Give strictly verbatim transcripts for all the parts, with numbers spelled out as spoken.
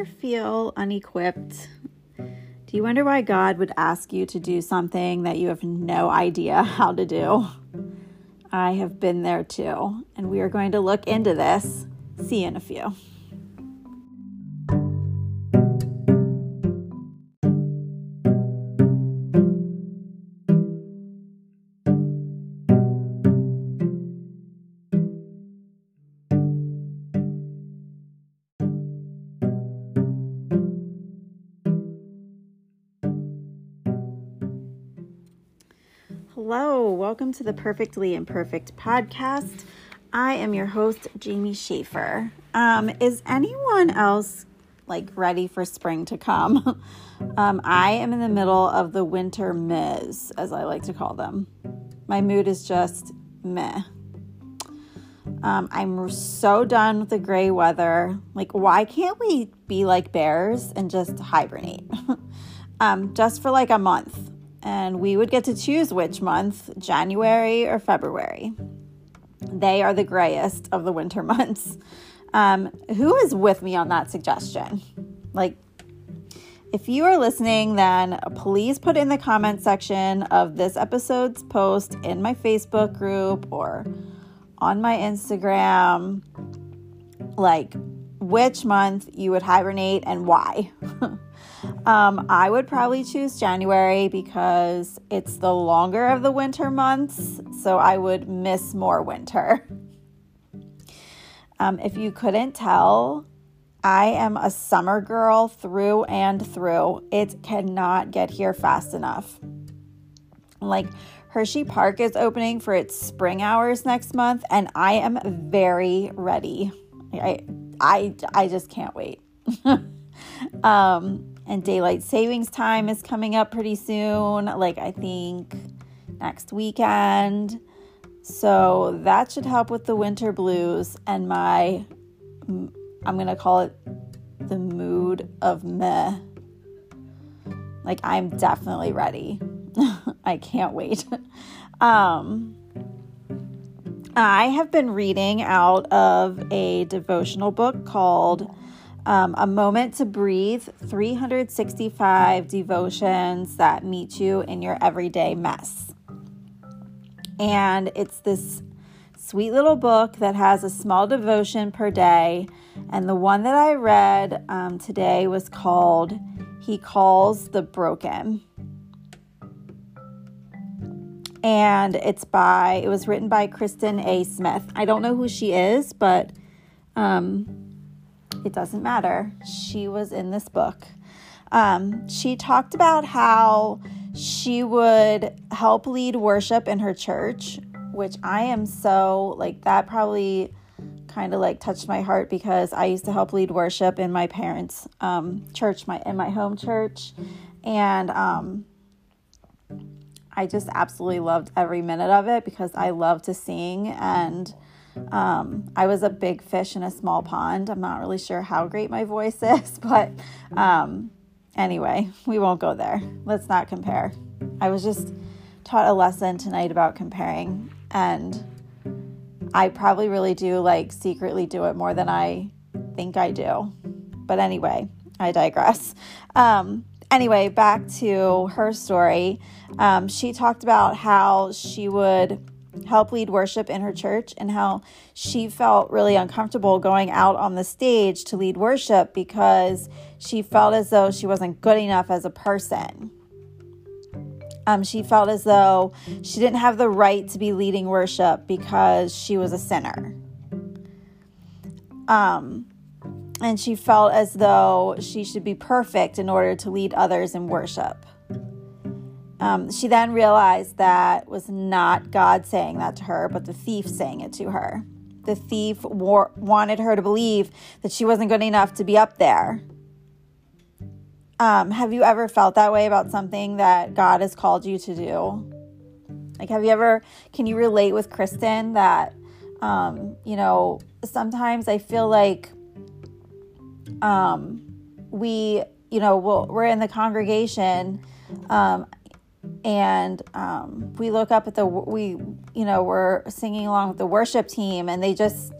ever feel unequipped? Do you wonder why God would ask you to do something that you have no idea how to do? I have been there too, and we are going to look into this. See you in a few. Hello, welcome to the Perfectly Imperfect podcast. I am your host, Jamie Schaefer. Um, is anyone else like ready for spring to come? um, I am in the middle of the winter mehs, as I like to call them. My mood is just meh. Um, I'm so done with the gray weather. Like, why can't we be like bears and just hibernate? um, just for like a month. And we would get to choose which month, January or February. They are the grayest of the winter months. Um, who is with me on that suggestion? Like, if you are listening, then please put in the comment section of this episode's post in my Facebook group or on my Instagram, like, which month you would hibernate and why. Um, I would probably choose January because it's the longer of the winter months, so I would miss more winter. Um, if you couldn't tell, I am a summer girl through and through. It cannot get here fast enough. Like, Hershey Park is opening for its spring hours next month, and I am very ready. I, I, I just can't wait. um... And daylight savings time is coming up pretty soon, like I think next weekend. So that should help with the winter blues and my, I'm going to call it the mood of meh. Like, I'm definitely ready. I can't wait. um, I have been reading out of a devotional book called Um, A Moment to Breathe, three hundred sixty-five Devotions That Meet You in Your Everyday Mess. And it's this sweet little book that has a small devotion per day. And the one that I read um, today was called He Calls the Broken. And it's by, it was written by Kristin A. Smith. I don't know who she is, but... Um, It doesn't matter. She was in this book. Um, she talked about how she would help lead worship in her church, which I am so, like, that probably kind of like touched my heart because I used to help lead worship in my parents' um, church, my in my home church. And um, I just absolutely loved every minute of it because I love to sing and Um, I was a big fish in a small pond. I'm not really sure how great my voice is, but, um, anyway, we won't go there. Let's not compare. I was just taught a lesson tonight about comparing, and I probably really do like secretly do it more than I think I do. But anyway, I digress. Um, anyway, back to her story. Um, she talked about how she would help lead worship in her church and how she felt really uncomfortable going out on the stage to lead worship because she felt as though she wasn't good enough as a person. Um, she felt as though she didn't have the right to be leading worship because she was a sinner. Um, and she felt as though she should be perfect in order to lead others in worship. Um, she then realized that was not God saying that to her, but the thief saying it to her. The thief war- wanted her to believe that she wasn't good enough to be up there. Um, have you ever felt that way about something that God has called you to do? Like, have you ever, can you relate with Kristin that, um, you know, sometimes I feel like um, we, you know, we'll, we're in the congregation, um, And um, we look up at the, we, you know, we're singing along with the worship team, and they just,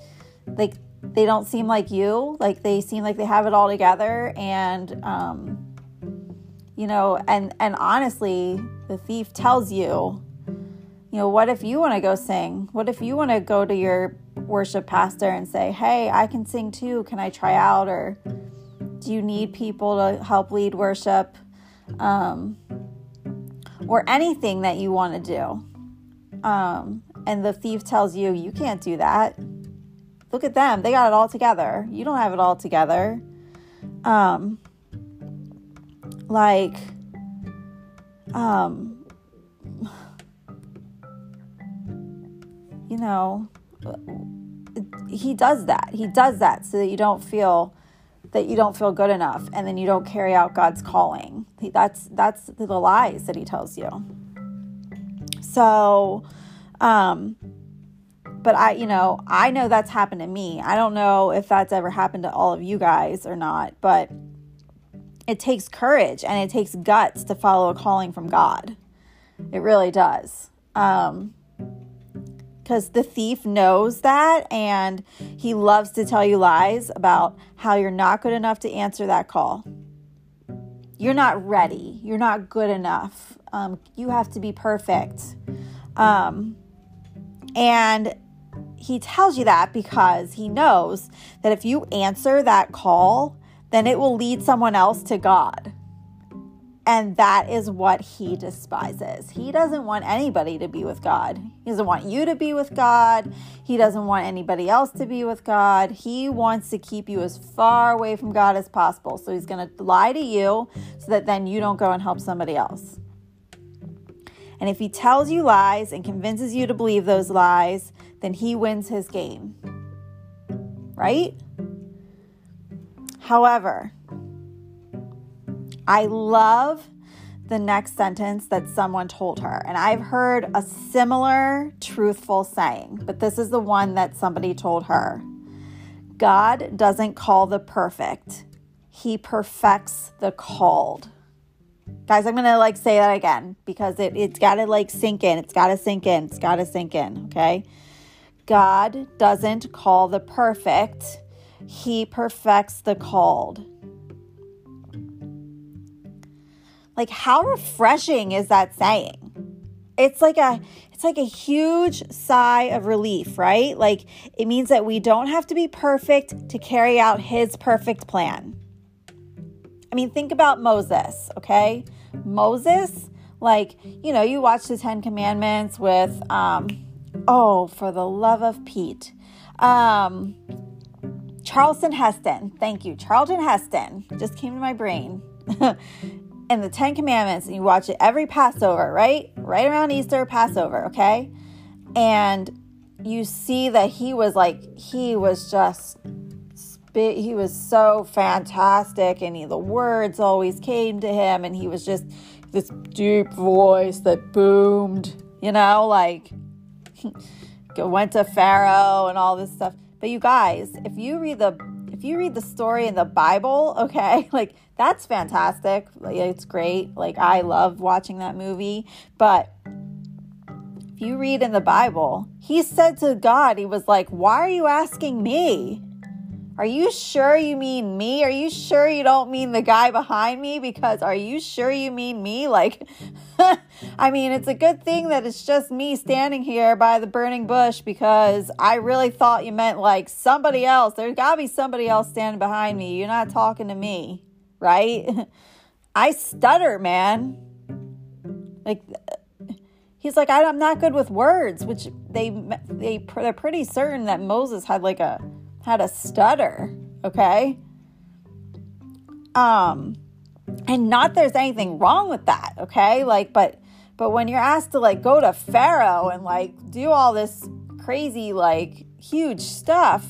like, they don't seem like you. Like, they seem like they have it all together. And, um, you know, and, and honestly, the thief tells you, you know, what if you want to go sing? What if you want to go to your worship pastor and say, hey, I can sing too. Can I try out? Or do you need people to help lead worship? Um, or anything that you want to do. Um, and the thief tells you, you can't do that. Look at them. They got it all together. You don't have it all together. Um, like, um, you know, he does that. He does that so that you don't feel that you don't feel good enough, and then you don't carry out God's calling. That's that's the lies that he tells you. So, um, but I, you know, I know that's happened to me. I don't know if that's ever happened to all of you guys or not, but it takes courage and it takes guts to follow a calling from God. It really does. Um, because the thief knows that, and he loves to tell you lies about how you're not good enough to answer that call. You're not ready. You're not good enough. Um, you have to be perfect. Um, and he tells you that because he knows that if you answer that call, then it will lead someone else to God. And that is what he despises. He doesn't want anybody to be with God. He doesn't want you to be with God. He doesn't want anybody else to be with God. He wants to keep you as far away from God as possible. So he's going to lie to you so that then you don't go and help somebody else. And if he tells you lies and convinces you to believe those lies, then he wins his game. Right? However, I love the next sentence that someone told her. And I've heard a similar truthful saying, but this is the one that somebody told her. God doesn't call the perfect. He perfects the called. Guys, I'm going to like say that again because it, it's got to like sink in. It's got to sink in. It's got to sink in. Okay. God doesn't call the perfect. He perfects the called. Like, how refreshing is that saying? It's like a it's like a huge sigh of relief, right? Like, it means that we don't have to be perfect to carry out his perfect plan. I mean, think about Moses, okay? Moses, like, you know, you watch the Ten Commandments with, um, oh, for the love of Pete. Um, Charlton Heston. Thank you. Charlton Heston just came to my brain. And the Ten Commandments, and you watch it every Passover, right? Right around Easter, Passover, okay? And you see that he was like, he was just, he was so fantastic, and he, the words always came to him, and he was just this deep voice that boomed, you know, like, went to Pharaoh and all this stuff. But you guys, if you read the If you read the story in the Bible, okay, like, that's fantastic. Like, it's great. Like, I love watching that movie. But if you read in the Bible, he said to God, he was like, why are you asking me? Are you sure you mean me? Are you sure you don't mean the guy behind me? Because are you sure you mean me? Like, I mean, it's a good thing that it's just me standing here by the burning bush, because I really thought you meant like somebody else. There's got to be somebody else standing behind me. You're not talking to me, right? I stutter, man. Like, he's like, I'm not good with words, which they, they, they're pretty certain that Moses had like a, had a stutter, okay? Um... And not there's anything wrong with that, okay? Like, but but when you're asked to, like, go to Pharaoh and, like, do all this crazy, like, huge stuff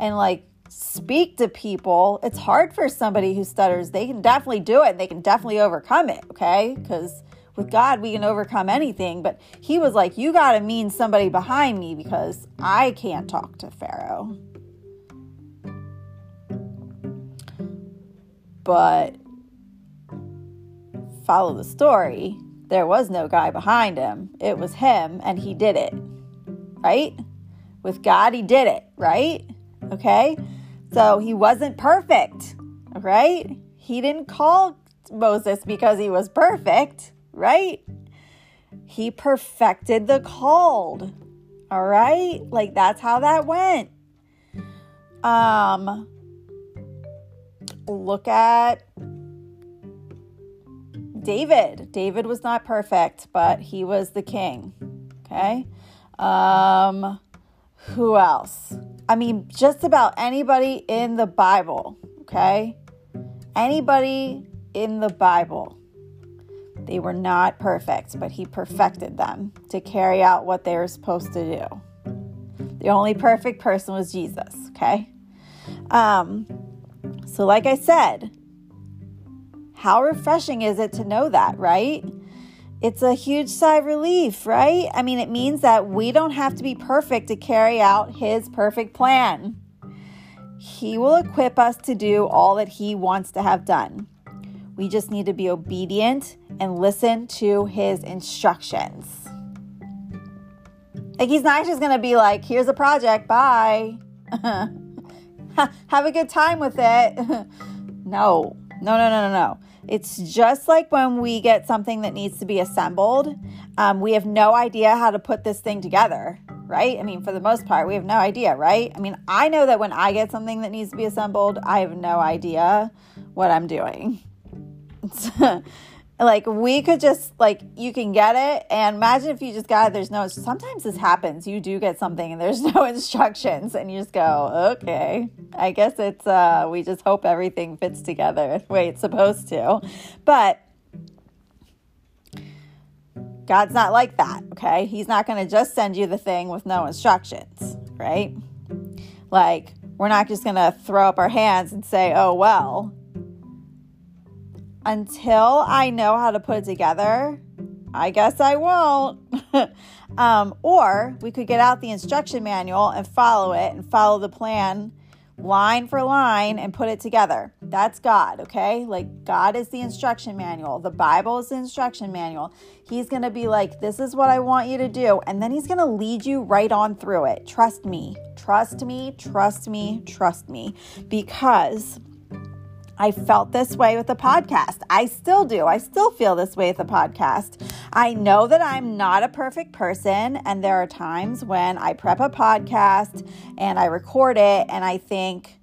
and, like, speak to people, it's hard for somebody who stutters. They can definitely do it. They can definitely overcome it, okay? Because with God, we can overcome anything. But he was like, you got to mean somebody behind me because I can't talk to Pharaoh. But follow the story, there was no guy behind him. It was him, and he did it, right? With God, he did it, right? okay? So he wasn't perfect, right? He didn't call Moses because he was perfect, right? He perfected the called, all right? Like, that's how that went. Um, look at David. David was not perfect, but he was the king, okay? Um, who else? I mean, just about anybody in the Bible, okay? Anybody in the Bible. They were not perfect, but he perfected them to carry out what they were supposed to do. The only perfect person was Jesus, okay? Um, so like I said, how refreshing is it to know that, right? It's a huge sigh of relief, right? I mean, it means that we don't have to be perfect to carry out his perfect plan. He will equip us to do all that he wants to have done. We just need to be obedient and listen to his instructions. Like, he's not just going to be like, here's a project, bye. Have a good time with it. No, no, no, no, no, no. It's just like when we get something that needs to be assembled. Um, we have no idea how to put this thing together, right? I mean, for the most part, we have no idea, right? I mean, I know that when I get something that needs to be assembled, I have no idea what I'm doing. Like, we could just, like, you can get it. And imagine if you just got it, there's no, sometimes this happens. You do get something and there's no instructions and you just go, okay, I guess it's, uh, we just hope everything fits together the way it's supposed to. But God's not like that, okay? He's not going to just send you the thing with no instructions, right? Like, we're not just going to throw up our hands and say, oh, well. Until I know how to put it together, I guess I won't. um, or we could get out the instruction manual and follow it and follow the plan line for line and put it together. That's God, okay? Like, God is the instruction manual. The Bible is the instruction manual. He's going to be like, this is what I want you to do. And then he's going to lead you right on through it. Trust me, trust me, trust me, trust me. Because I felt this way with the podcast. I still do. I still feel this way with the podcast. I know that I'm not a perfect person, and there are times when I prep a podcast and I record it and I think,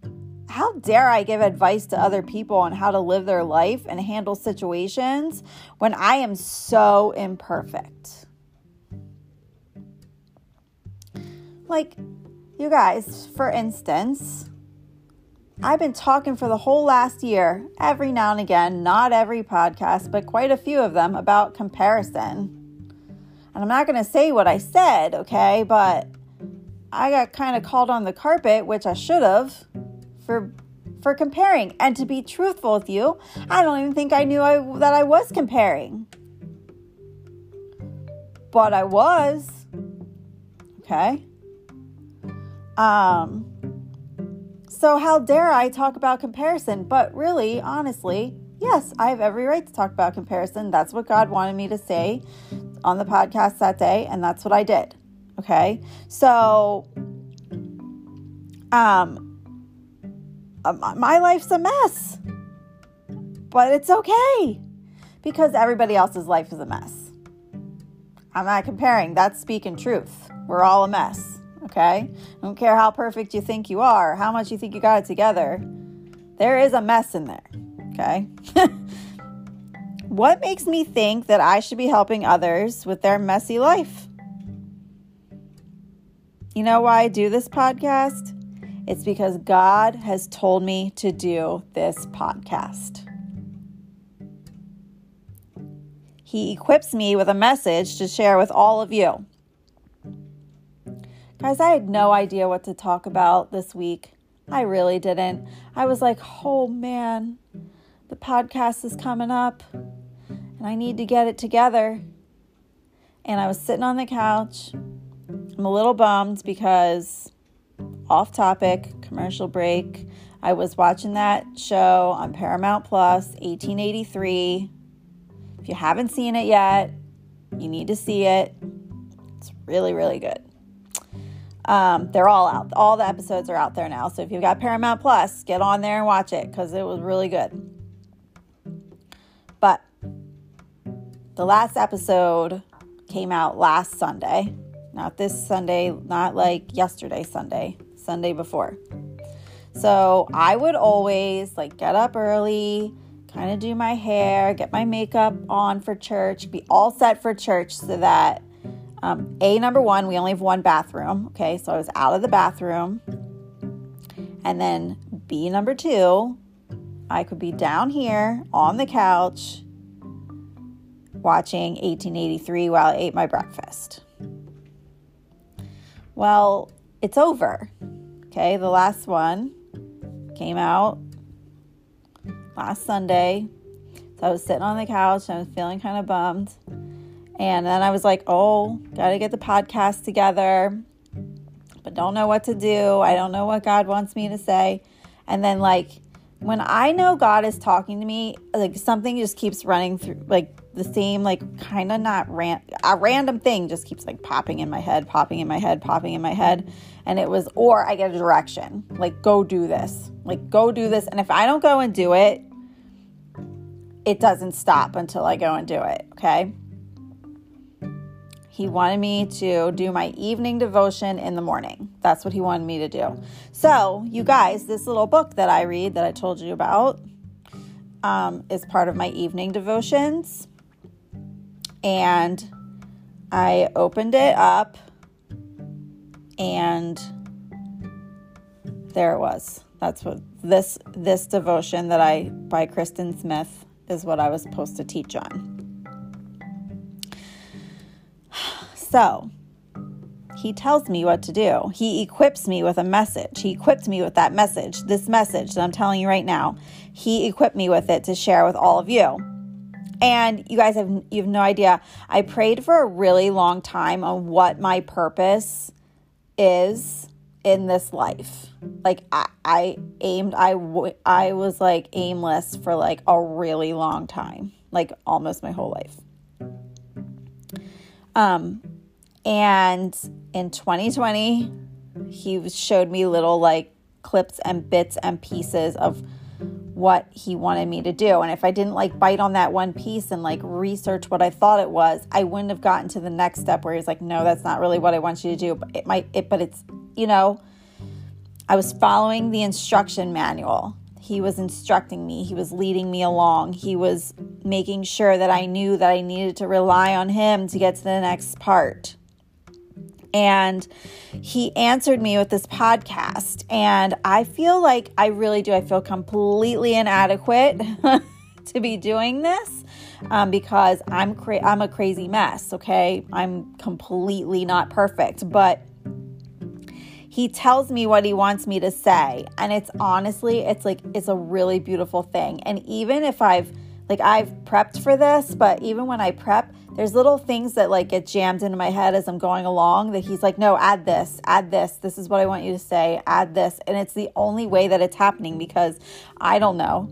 how dare I give advice to other people on how to live their life and handle situations when I am so imperfect? Like, you guys, for instance, I've been talking for the whole last year, every now and again, not every podcast, but quite a few of them, about comparison. And I'm not going to say what I said, okay, but I got kind of called on the carpet, which I should have, for for comparing. And to be truthful with you, I don't even think I knew I, that I was comparing. But I was, okay? Um... So how dare I talk about comparison? But really, honestly, yes, I have every right to talk about comparison. That's what God wanted me to say on the podcast that day, and that's what I did. Okay? So um, my life's a mess, but it's okay because everybody else's life is a mess. I'm not comparing. That's speaking truth. We're all a mess. Okay? I don't care how perfect you think you are, how much you think you got it together. There is a mess in there. Okay? What makes me think that I should be helping others with their messy life? You know why I do this podcast? It's because God has told me to do this podcast. He equips me with a message to share with all of you. Guys, I had no idea what to talk about this week. I really didn't. I was like, oh man, the podcast is coming up and I need to get it together. And I was sitting on the couch. I'm a little bummed because off topic, commercial break. I was watching that show on Paramount Plus, eighteen eighty-three. If you haven't seen it yet, you need to see it. It's really, really good. Um, they're all out. All the episodes are out there now. So if you've got Paramount Plus, get on there and watch it because it was really good. But the last episode came out last Sunday. Not this Sunday, not like yesterday Sunday, Sunday before. So I would always like get up early, kind of do my hair, get my makeup on for church, be all set for church so that Um, a number one, we only have one bathroom. Okay. So I was out of the bathroom, and then B number two, I could be down here on the couch watching eighteen eighty-three while I ate my breakfast. Well, it's over. Okay. The last one came out last Sunday. So I was sitting on the couch and I was feeling kind of bummed. And then I was like, oh, got to get the podcast together, but don't know what to do. I don't know what God wants me to say. And then like when I know God is talking to me, like something just keeps running through, like the same, like kind of not ran- a random thing just keeps like popping in my head, popping in my head, popping in my head. And it was, or I get a direction, like go do this, like go do this. And if I don't go and do it, it doesn't stop until I go and do it. Okay. He wanted me to do my evening devotion in the morning. That's what he wanted me to do. So, you guys, this little book that I read that I told you about um, is part of my evening devotions. And I opened it up, and there it was. That's what this this devotion that I by Kristin Smith is what I was supposed to teach on. So he tells me what to do. He equips me with a message. He equipped me with that message, this message that I'm telling you right now. He equipped me with it to share with all of you. And you guys have, you have no idea. I prayed for a really long time on what my purpose is in this life. Like I, I aimed, I, w- I was like aimless for like a really long time, like almost my whole life. Um, and in twenty twenty, he showed me little like clips and bits and pieces of what he wanted me to do. And if I didn't like bite on that one piece and like research what I thought it was, I wouldn't have gotten to the next step where he's like, no, that's not really what I want you to do. But it might, it, but it's, you know, I was following the instruction manual. He was instructing me. He was leading me along. He was making sure that I knew that I needed to rely on him to get to the next part. And he answered me with this podcast. And I feel like I really do. I feel completely inadequate to be doing this um, because I'm cra- I'm a crazy mess, okay? I'm completely not perfect, but he tells me what he wants me to say. And it's honestly, it's like, it's a really beautiful thing. And even if I've, like I've prepped for this, but even when I prep, there's little things that like get jammed into my head as I'm going along that he's like, no, add this, add this. This is what I want you to say, add this. And it's the only way that it's happening because I don't know.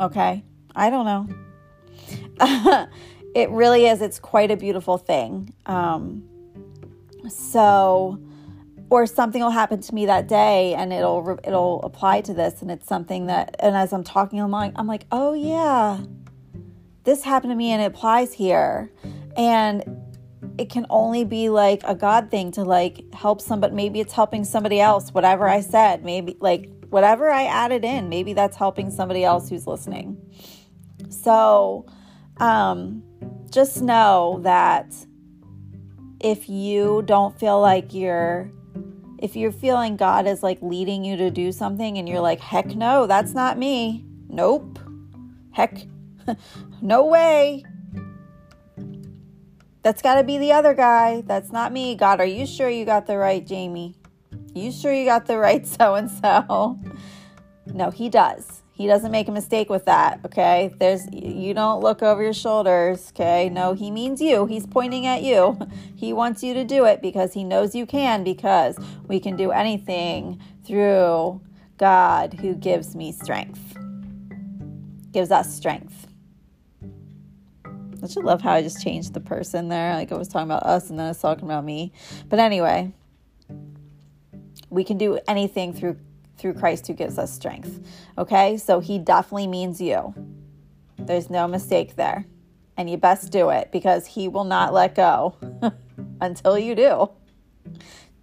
Okay. I don't know. It really is. It's quite a beautiful thing. Um, so... Or something will happen to me that day and it'll it'll apply to this. And it's something that, and as I'm talking along, I'm like, oh yeah, this happened to me and it applies here. And it can only be like a God thing to like help somebody. Maybe it's helping somebody else, whatever I said, maybe like whatever I added in, maybe that's helping somebody else who's listening. So um, just know that if you don't feel like you're, if you're feeling God is like leading you to do something and you're like, heck no, that's not me. Nope. Heck, no way. That's got to be the other guy. That's not me. God, are you sure you got the right Jamie? You sure you got the right so-and-so? No, he does. He doesn't make a mistake with that. Okay. There's, you don't look over your shoulders. Okay. No, he means you. He's pointing at you. He wants you to do it because he knows you can, because we can do anything through God who gives me strength, gives us strength. I should love how I just changed the person there. Like I was talking about us and then I was talking about me, but anyway, We can do anything through through Christ who gives us strength. Okay? So he definitely means you. There's no mistake there. And you best do it, because he will not let go until you do.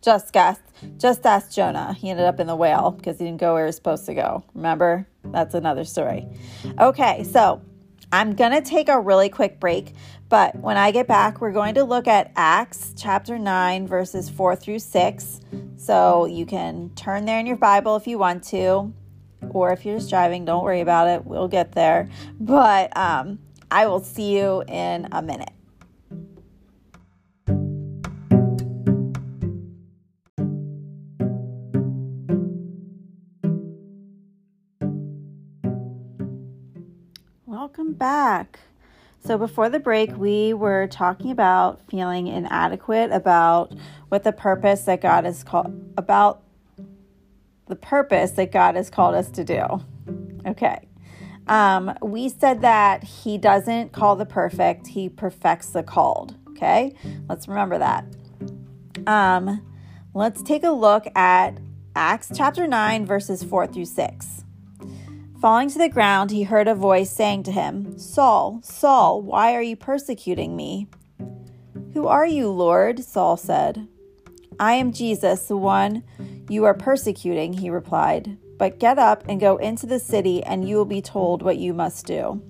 Just ask, just ask Jonah. He ended up in the whale because he didn't go where he was supposed to go. Remember? That's another story. Okay, so I'm going to take a really quick break, but when I get back, we're going to look at Acts chapter nine, verses four through six. So you can turn there in your Bible if you want to, or if you're just driving, don't worry about it. We'll get there. But um, I will see you in a minute. Welcome back. So before the break, we were talking about feeling inadequate, about what the purpose that God has called, about the purpose that God has called us to do. Okay. Um, we said that he doesn't call the perfect, he perfects the called. Okay. Let's remember that. Um, let's take a look at Acts chapter nine, verses four through six. Falling to the ground, he heard a voice saying to him, "Saul, Saul, why are you persecuting me?" "Who are you, Lord?" Saul said. "I am Jesus, the one you are persecuting," he replied. "But get up and go into the city, and you will be told what you must do."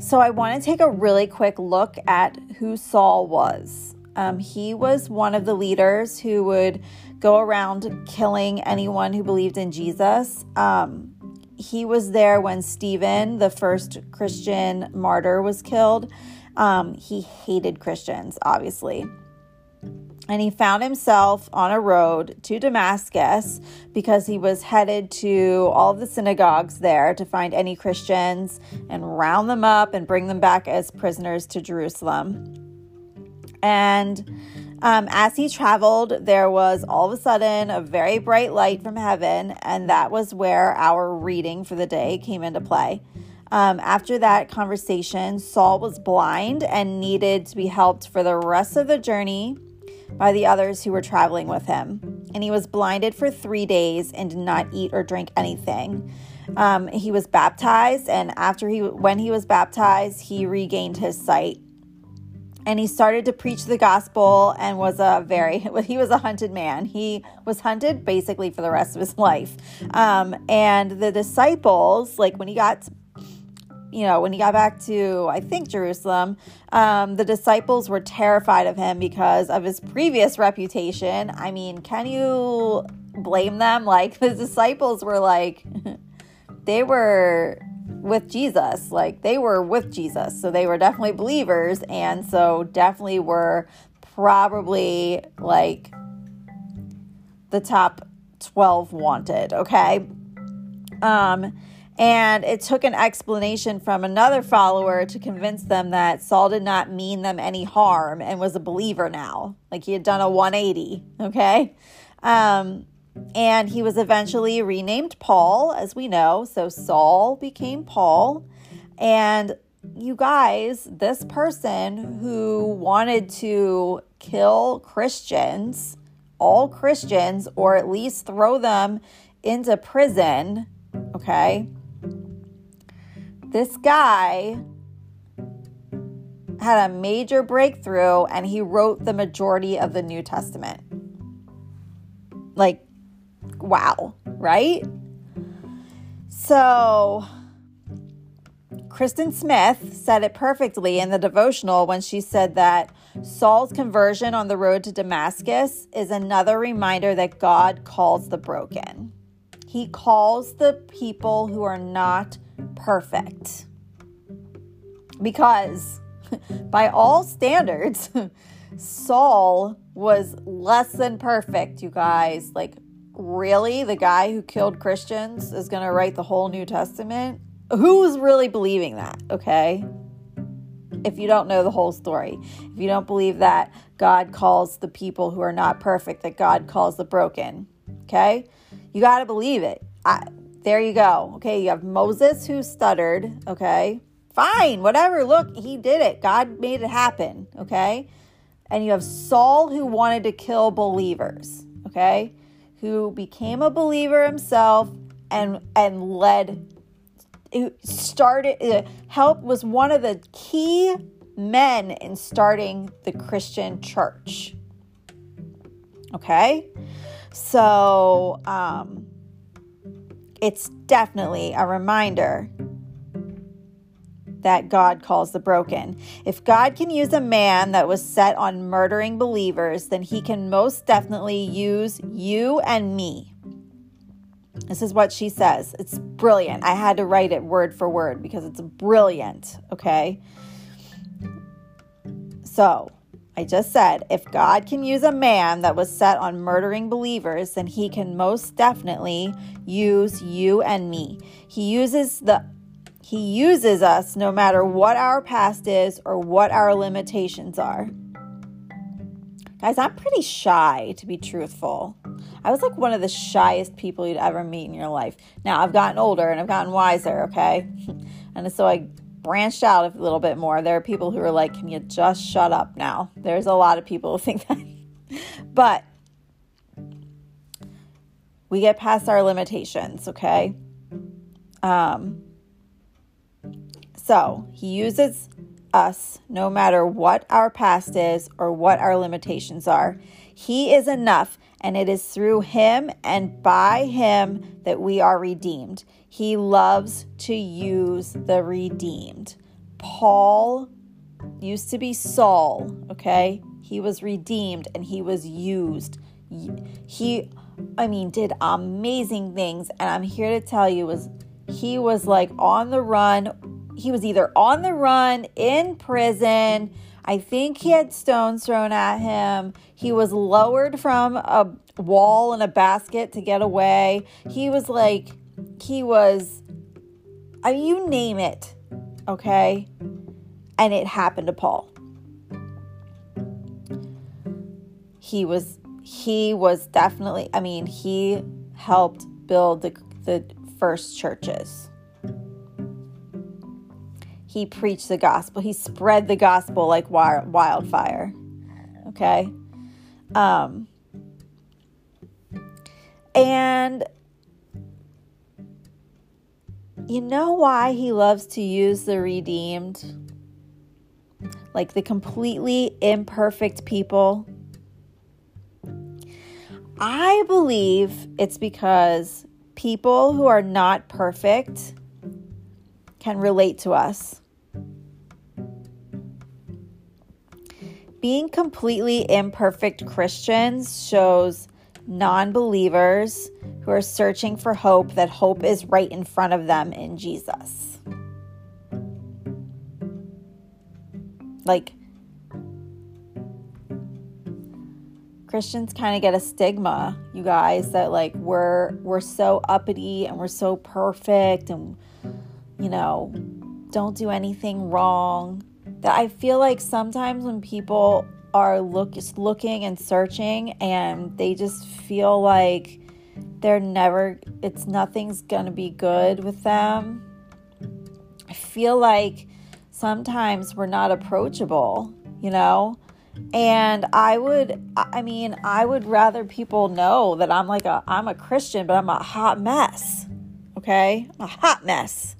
So I want to take a really quick look at who Saul was. Um, he was one of the leaders who would go around killing anyone who believed in Jesus. Um, he was there when Stephen, the first Christian martyr, was killed. Um, he hated Christians, obviously. And he found himself on a road to Damascus because he was headed to all of the synagogues there to find any Christians and round them up and bring them back as prisoners to Jerusalem. And um, as he traveled, there was all of a sudden a very bright light from heaven, and that was where our reading for the day came into play. Um, after that conversation, Saul was blind and needed to be helped for the rest of the journey by the others who were traveling with him. And he was blinded for three days and did not eat or drink anything. Um, he was baptized, and after he, when he was baptized, he regained his sight. And he started to preach the gospel and was a very, he was a hunted man. He was hunted basically for the rest of his life. Um, and the disciples, like when he got, you know, when he got back to, I think, Jerusalem, um, the disciples were terrified of him because of his previous reputation. I mean, can you blame them? Like, the disciples were like, they were... with Jesus, like they were with Jesus. So they were definitely believers. And so definitely were probably like the top twelve wanted. Okay. Um, and it took an explanation from another follower to convince them that Saul did not mean them any harm and was a believer now. Like he had done a one eighty. Okay. Um, And he was eventually renamed Paul, as we know. So Saul became Paul. And you guys, this person who wanted to kill Christians, all Christians, or at least throw them into prison, okay? This guy had a major breakthrough, and he wrote the majority of the New Testament. Like, wow, right? So Kristin Smith said it perfectly in the devotional when she said that Saul's conversion on the road to Damascus is another reminder that God calls the broken. He calls the people who are not perfect. Because by all standards, Saul was less than perfect, you guys. Like, really? The guy who killed Christians is going to write the whole New Testament? Who's really believing that, okay? If you don't know the whole story, if you don't believe that God calls the people who are not perfect, that God calls the broken, okay? You got to believe it. I, there you go. Okay, you have Moses who stuttered, okay? Fine, whatever. Look, he did it. God made it happen, okay? And you have Saul, who wanted to kill believers, okay, who became a believer himself and and led, started, helped, was one of the key men in starting the Christian church. Okay, so um, it's definitely a reminder that God calls the broken. If God can use a man that was set on murdering believers, then he can most definitely use you and me. This is what she says. It's brilliant. I had to write it word for word because it's brilliant, okay? So, I just said, if God can use a man that was set on murdering believers, then he can most definitely use you and me. He uses the He uses us no matter what our past is or what our limitations are. Guys, I'm pretty shy, to be truthful. I was like one of the shyest people you'd ever meet in your life. Now, I've gotten older and I've gotten wiser, okay? And so I branched out a little bit more. There are people who are like, can you just shut up now? There's a lot of people who think that. But we get past our limitations, okay? Um... So he uses us no matter what our past is or what our limitations are. He is enough, and it is through him and by him that we are redeemed. He loves to use the redeemed. Paul used to be Saul, okay? He was redeemed and he was used. He, I mean, did amazing things, and I'm here to tell you was he was like on the run. He was either on the run, in prison. I think he had stones thrown at him. He was lowered from a wall in a basket to get away. He was like, he was, I mean, you name it, okay? And it happened to Paul. He was, he was definitely, I mean, he helped build the, the first churches. He preached the gospel. He spread the gospel like wildfire. Okay? Um, and you know why he loves to use the redeemed? Like the completely imperfect people? I believe it's because people who are not perfect can relate to us. Being completely imperfect Christians shows non-believers who are searching for hope that hope is right in front of them in Jesus. Like, Christians kind of get a stigma, you guys, that like we're we're so uppity and we're so perfect and, you know, don't do anything wrong. That I feel like sometimes when people are look, just looking and searching and they just feel like they're never, it's nothing's going to be good with them. I feel like sometimes we're not approachable, you know? And I would, I mean, I would rather people know that I'm like a, I'm a Christian, but I'm a hot mess. Okay? I'm a hot mess.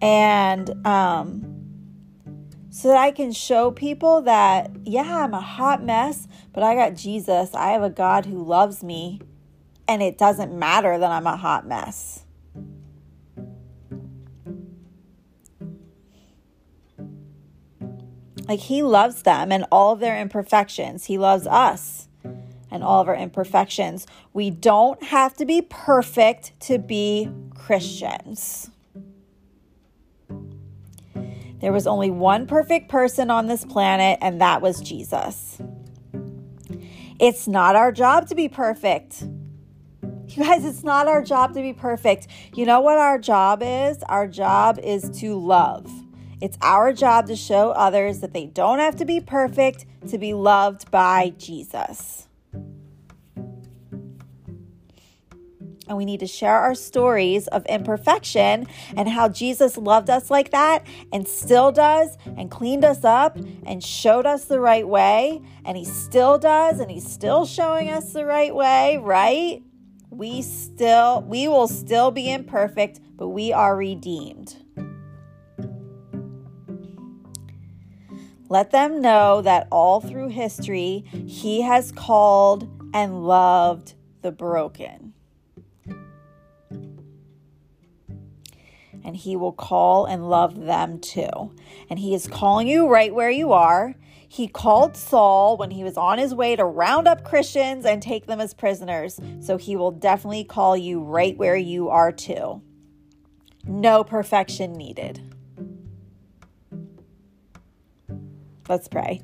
And, um, so that I can show people that, yeah, I'm a hot mess, but I got Jesus. I have a God who loves me, and it doesn't matter that I'm a hot mess. Like, he loves them and all of their imperfections. He loves us and all of our imperfections. We don't have to be perfect to be Christians. There was only one perfect person on this planet, and that was Jesus. It's not our job to be perfect. You guys, it's not our job to be perfect. You know what our job is? Our job is to love. It's our job to show others that they don't have to be perfect to be loved by Jesus. And we need to share our stories of imperfection and how Jesus loved us like that and still does and cleaned us up and showed us the right way. And he still does and he's still showing us the right way, right? We still, we will still be imperfect, but we are redeemed. Let them know that all through history, he has called and loved the broken. And he will call and love them too. And he is calling you right where you are. He called Saul when he was on his way to round up Christians and take them as prisoners. So he will definitely call you right where you are too. No perfection needed. Let's pray.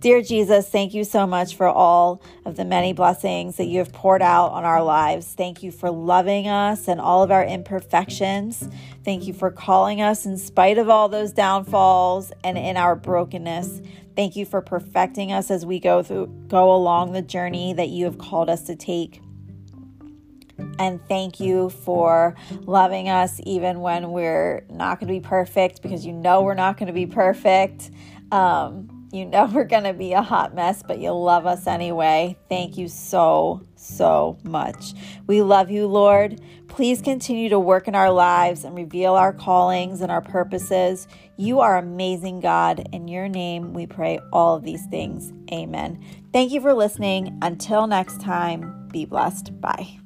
Dear Jesus, thank you so much for all of the many blessings that you have poured out on our lives. Thank you for loving us and all of our imperfections. Thank you for calling us in spite of all those downfalls and in our brokenness. Thank you for perfecting us as we go through, go along the journey that you have called us to take. And thank you for loving us even when we're not going to be perfect, because you know we're not going to be perfect. Um, you know we're going to be a hot mess, but you love us anyway. Thank you so, so much. We love you, Lord. Please continue to work in our lives and reveal our callings and our purposes. You are amazing, God. In your name, we pray all of these things. Amen. Thank you for listening. Until next time, be blessed. Bye.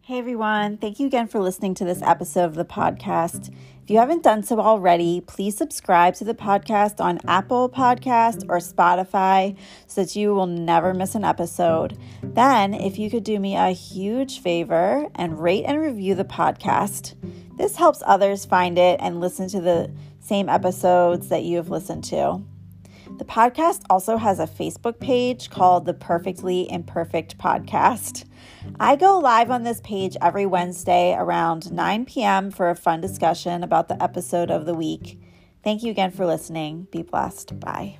Hey everyone, thank you again for listening to this episode of the podcast. If you haven't done so already, please subscribe to the podcast on Apple Podcasts or Spotify so that you will never miss an episode. Then, if you could do me a huge favor and rate and review the podcast. This helps others find it and listen to the same episodes that you have listened to. The podcast also has a Facebook page called the Perfectly Imperfect Podcast. I go live on this page every Wednesday around nine p.m. for a fun discussion about the episode of the week. Thank you again for listening. Be blessed. Bye.